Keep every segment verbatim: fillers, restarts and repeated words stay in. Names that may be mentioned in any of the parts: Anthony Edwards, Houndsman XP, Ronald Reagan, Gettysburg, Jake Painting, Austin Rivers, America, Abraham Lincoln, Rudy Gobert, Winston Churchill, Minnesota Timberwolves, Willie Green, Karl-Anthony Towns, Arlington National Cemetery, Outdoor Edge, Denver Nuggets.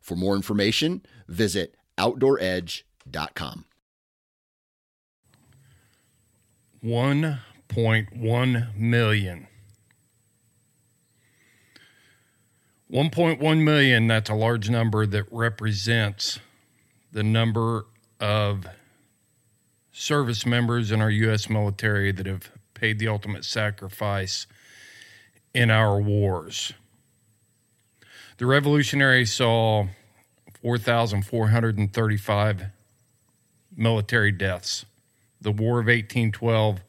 For more information, visit outdoor edge dot com. one point one million. one point one million, that's a large number that represents the number of service members in our U S military that have paid the ultimate sacrifice in our wars. The Revolutionary saw four thousand four hundred thirty-five military deaths. The War of eighteen twelve,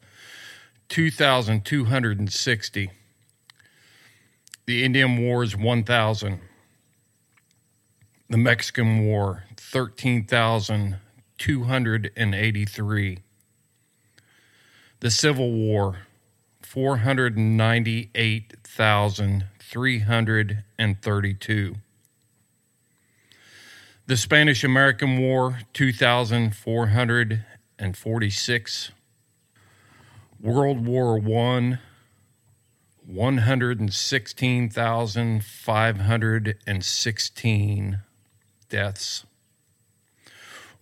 two thousand two hundred sixty. The Indian Wars, one thousand. The Mexican War, thirteen thousand two hundred eighty-three. The Civil War, four hundred ninety-eight thousand three hundred thirty-two. The Spanish-American War, two thousand four hundred forty-six. World War One, one hundred sixteen thousand five hundred sixteen deaths.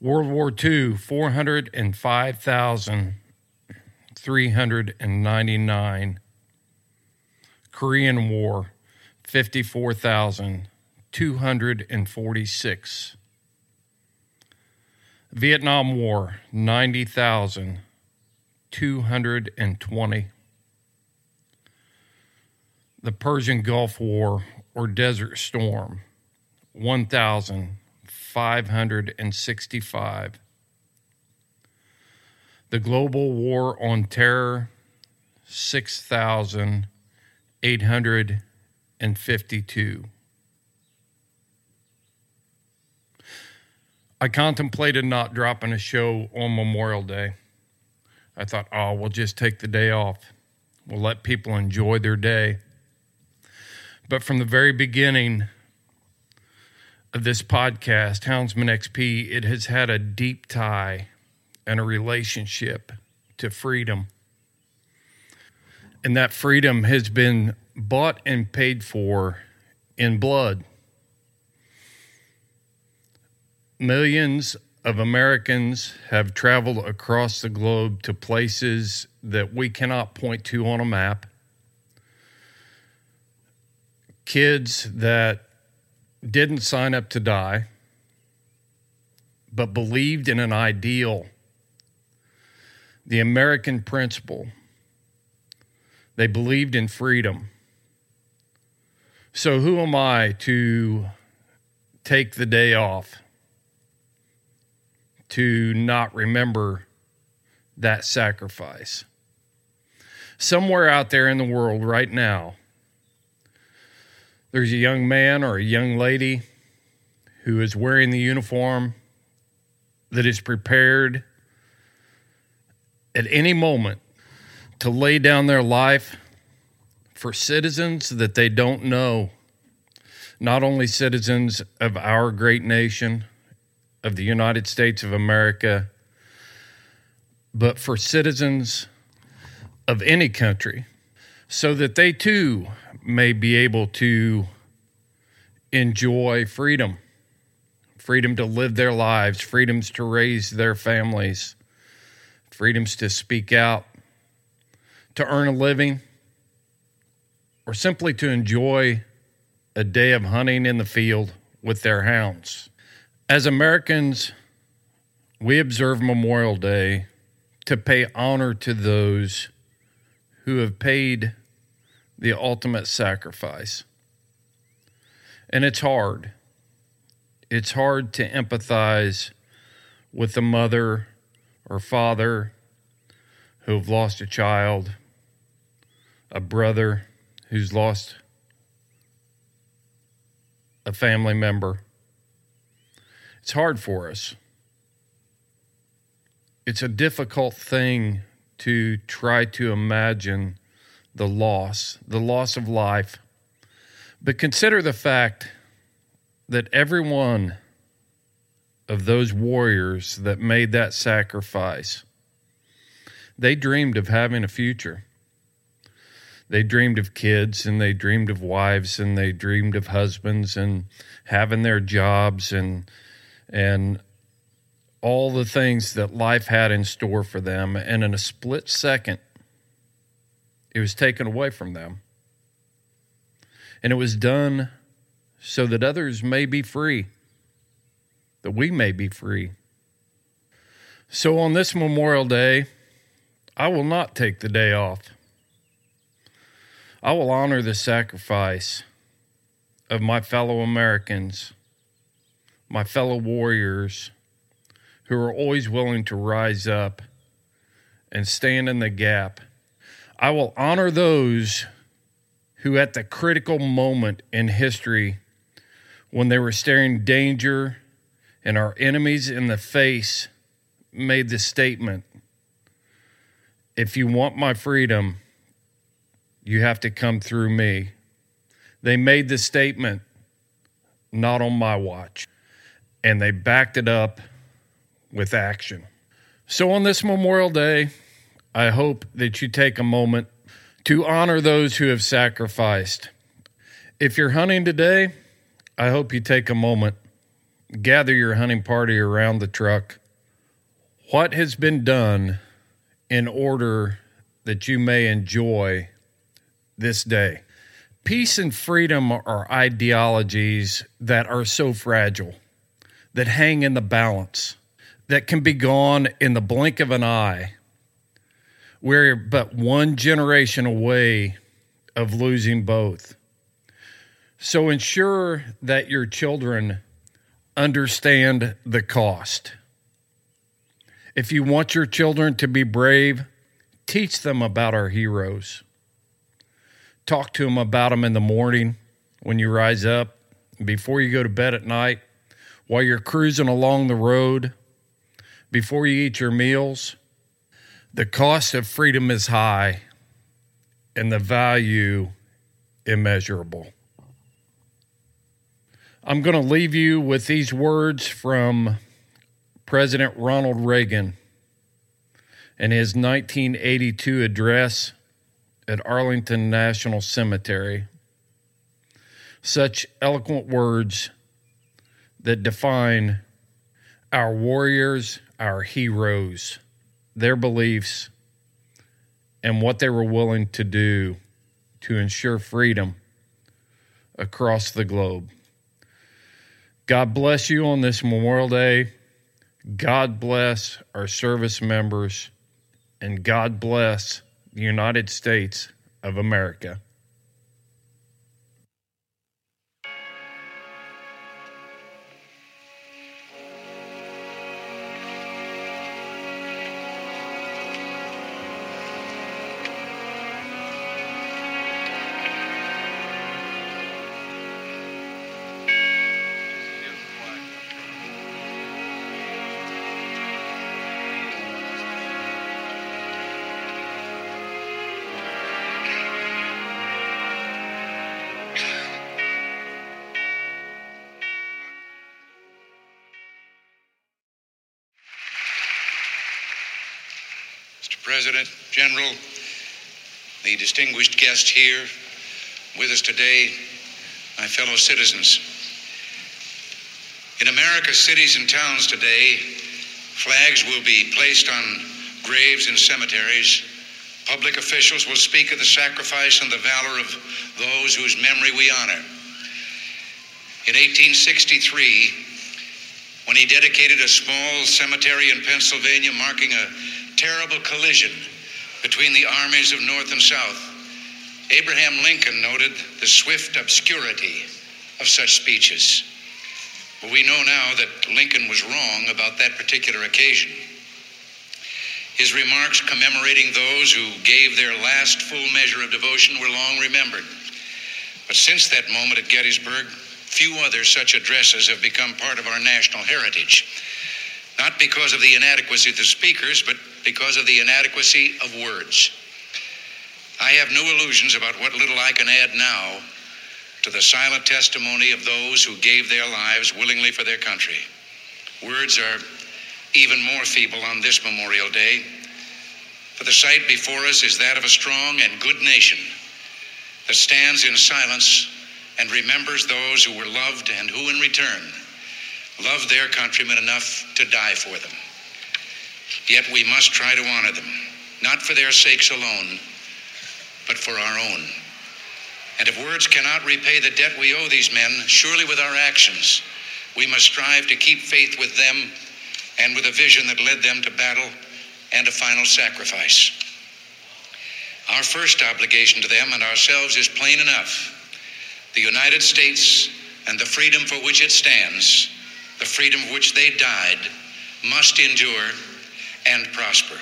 World War Two, four hundred five thousand three hundred ninety-nine. Korean War, fifty-four thousand two hundred forty-six. Vietnam War, ninety thousand two hundred twenty. The Persian Gulf War, or Desert Storm, one thousand five hundred sixty-five. The Global War on Terror, six thousand eight hundred fifty-two. I contemplated not dropping a show on Memorial Day. I thought, oh, we'll just take the day off. We'll let people enjoy their day. But from the very beginning of this podcast, Houndsman X P, it has had a deep tie and a relationship to freedom. And that freedom has been bought and paid for in blood. Millions of Americans have traveled across the globe to places that we cannot point to on a map. Kids that didn't sign up to die, but believed in an ideal, the American principle. They believed in freedom. So who am I to take the day off, to not remember that sacrifice? Somewhere out there in the world right now, there's a young man or a young lady who is wearing the uniform that is prepared at any moment to lay down their life for citizens that they don't know, not only citizens of our great nation, of the United States of America, but for citizens of any country, so that they too may be able to enjoy freedom, freedom to live their lives, freedoms to raise their families, freedoms to speak out, to earn a living, or simply to enjoy a day of hunting in the field with their hounds. As Americans, we observe Memorial Day to pay honor to those who have paid the ultimate sacrifice. And it's hard. It's hard to empathize with the mother or father who have lost a child, a brother who's lost a family member. It's hard for us. It's a difficult thing to try to imagine the loss, the loss of life. But consider the fact that every one of those warriors that made that sacrifice, they dreamed of having a future. They dreamed of kids, and they dreamed of wives, and they dreamed of husbands, and having their jobs, and and all the things that life had in store for them. And in a split second, it was taken away from them. And it was done so that others may be free, that we may be free. So on this Memorial Day, I will not take the day off. I will honor the sacrifice of my fellow Americans, my fellow warriors, who are always willing to rise up and stand in the gap. I will honor those who at the critical moment in history, when they were staring danger and our enemies in the face, made the statement, "If you want my freedom, you have to come through me." They made the statement, "Not on my watch," and they backed it up with action. So on this Memorial Day, I hope that you take a moment to honor those who have sacrificed. If you're hunting today, I hope you take a moment, gather your hunting party around the truck. What has been done in order that you may enjoy this day? Peace and freedom are ideologies that are so fragile, that hang in the balance, that can be gone in the blink of an eye. We're but one generation away of losing both. So ensure that your children understand the cost. If you want your children to be brave, teach them about our heroes. Talk to them about them in the morning when you rise up, before you go to bed at night, while you're cruising along the road, before you eat your meals. The cost of freedom is high, and the value immeasurable. I'm going to leave you with these words from President Ronald Reagan in his nineteen eighty-two address at Arlington National Cemetery. Such eloquent words that define our warriors, our heroes, their beliefs, and what they were willing to do to ensure freedom across the globe. God bless you on this Memorial Day. God bless our service members, and God bless the United States of America. President, General, the distinguished guests here with us today, my fellow citizens. In America's cities and towns today, flags will be placed on graves and cemeteries. Public officials will speak of the sacrifice and the valor of those whose memory we honor. In eighteen sixty-three, when he dedicated a small cemetery in Pennsylvania marking a terrible collision between the armies of North and South, Abraham Lincoln noted the swift obscurity of such speeches. But we know now that Lincoln was wrong about that particular occasion. His remarks commemorating those who gave their last full measure of devotion were long remembered. But since that moment at Gettysburg, Few other such addresses have become part of our national heritage, not because of the inadequacy of the speakers, but because of the inadequacy of words. I have no illusions about what little I can add now to the silent testimony of those who gave their lives willingly for their country. Words are even more feeble on this Memorial Day, for the sight before us is that of a strong and good nation that stands in silence and remembers those who were loved and who in return loved their countrymen enough to die for them. Yet we must try to honor them, not for their sakes alone, but for our own. And if words cannot repay the debt we owe these men, surely with our actions, we must strive to keep faith with them and with a vision that led them to battle and a final sacrifice. Our first obligation to them and ourselves is plain enough. The United States and the freedom for which it stands, the freedom for which they died, must endure and prosper.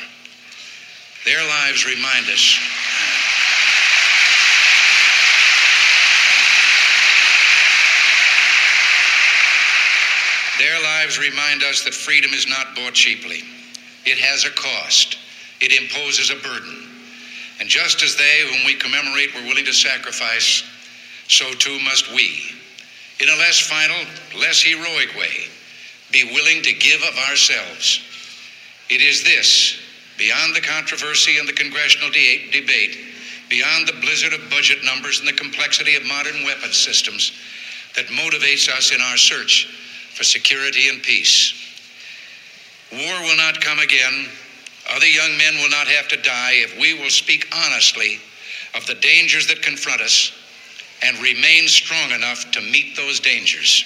Their lives remind us Their lives remind us that freedom is not bought cheaply. It has a cost. It imposes a burden. And just as they whom we commemorate were willing to sacrifice, so too must we, in a less final, less heroic way, be willing to give of ourselves. It is this, beyond the controversy and the congressional de- debate, beyond the blizzard of budget numbers and the complexity of modern weapons systems, that motivates us in our search for security and peace. War will not come again. Other young men will not have to die if we will speak honestly of the dangers that confront us and remain strong enough to meet those dangers.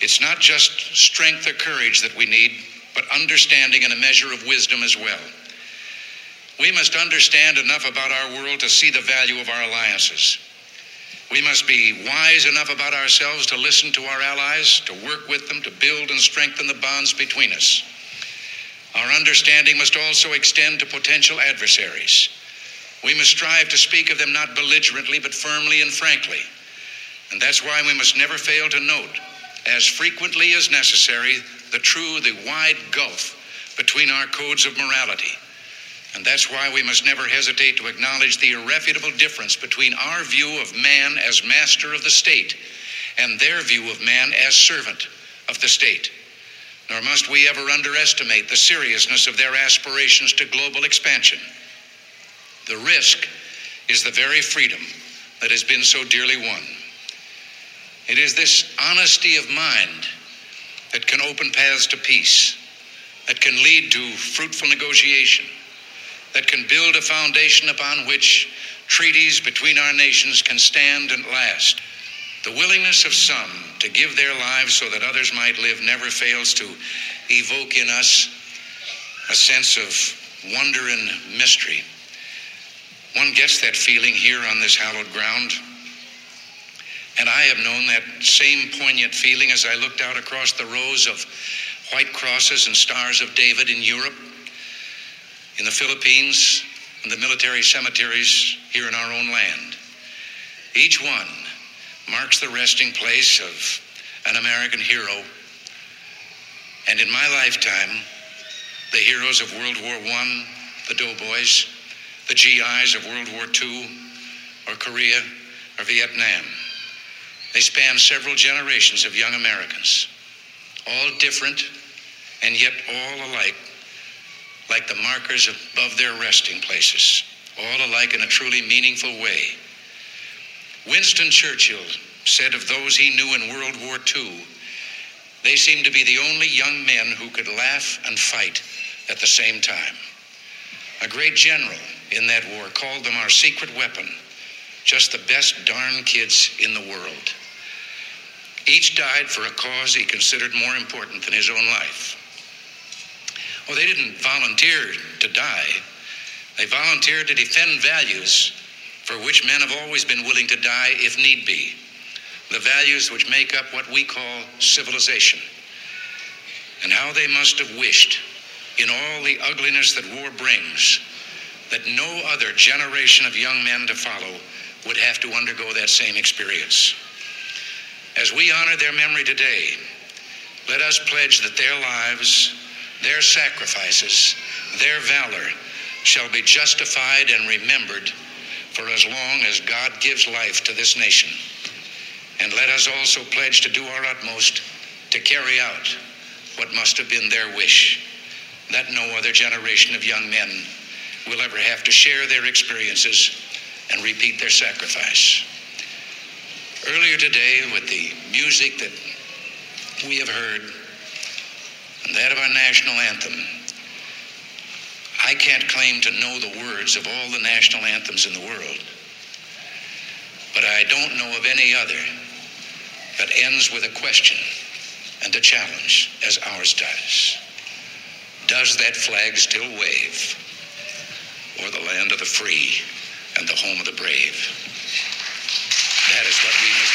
It's not just strength or courage that we need, but understanding and a measure of wisdom as well. We must understand enough about our world to see the value of our alliances. We must be wise enough about ourselves to listen to our allies, to work with them, to build and strengthen the bonds between us. Our understanding must also extend to potential adversaries. We must strive to speak of them not belligerently, but firmly and frankly. And that's why we must never fail to note, as frequently as necessary, the true, the wide gulf between our codes of morality. And that's why we must never hesitate to acknowledge the irrefutable difference between our view of man as master of the state and their view of man as servant of the state. Nor must we ever underestimate the seriousness of their aspirations to global expansion. The risk is the very freedom that has been so dearly won. It is this honesty of mind that can open paths to peace, that can lead to fruitful negotiation, that can build a foundation upon which treaties between our nations can stand and last. The willingness of some to give their lives so that others might live never fails to evoke in us a sense of wonder and mystery. One gets that feeling here on this hallowed ground, and I have known that same poignant feeling as I looked out across the rows of white crosses and stars of David in Europe, in the Philippines, in the military cemeteries here in our own land. Each one marks the resting place of an American hero, and in my lifetime, the heroes of World War One, the doughboys, the G Is of World War Two, or Korea, or Vietnam. They span several generations of young Americans, all different and yet all alike, like the markers above their resting places, all alike in a truly meaningful way. Winston Churchill said of those he knew in World War Two, they seemed to be the only young men who could laugh and fight at the same time. A great general in that war called them our secret weapon, just the best darn kids in the world. Each died for a cause he considered more important than his own life. Well, they didn't volunteer to die. They volunteered to defend values for which men have always been willing to die if need be, the values which make up what we call civilization. And how they must have wished, in all the ugliness that war brings, that no other generation of young men to follow would have to undergo that same experience. As we honor their memory today, let us pledge that their lives, their sacrifices, their valor shall be justified and remembered for as long as God gives life to this nation. And let us also pledge to do our utmost to carry out what must have been their wish, that no other generation of young men will ever have to share their experiences and repeat their sacrifice. Earlier today, with the music that we have heard, and that of our national anthem, I can't claim to know the words of all the national anthems in the world, but I don't know of any other that ends with a question and a challenge as ours does. Does that flag still wave? Or the land of the free and the home of the brave? That is what we must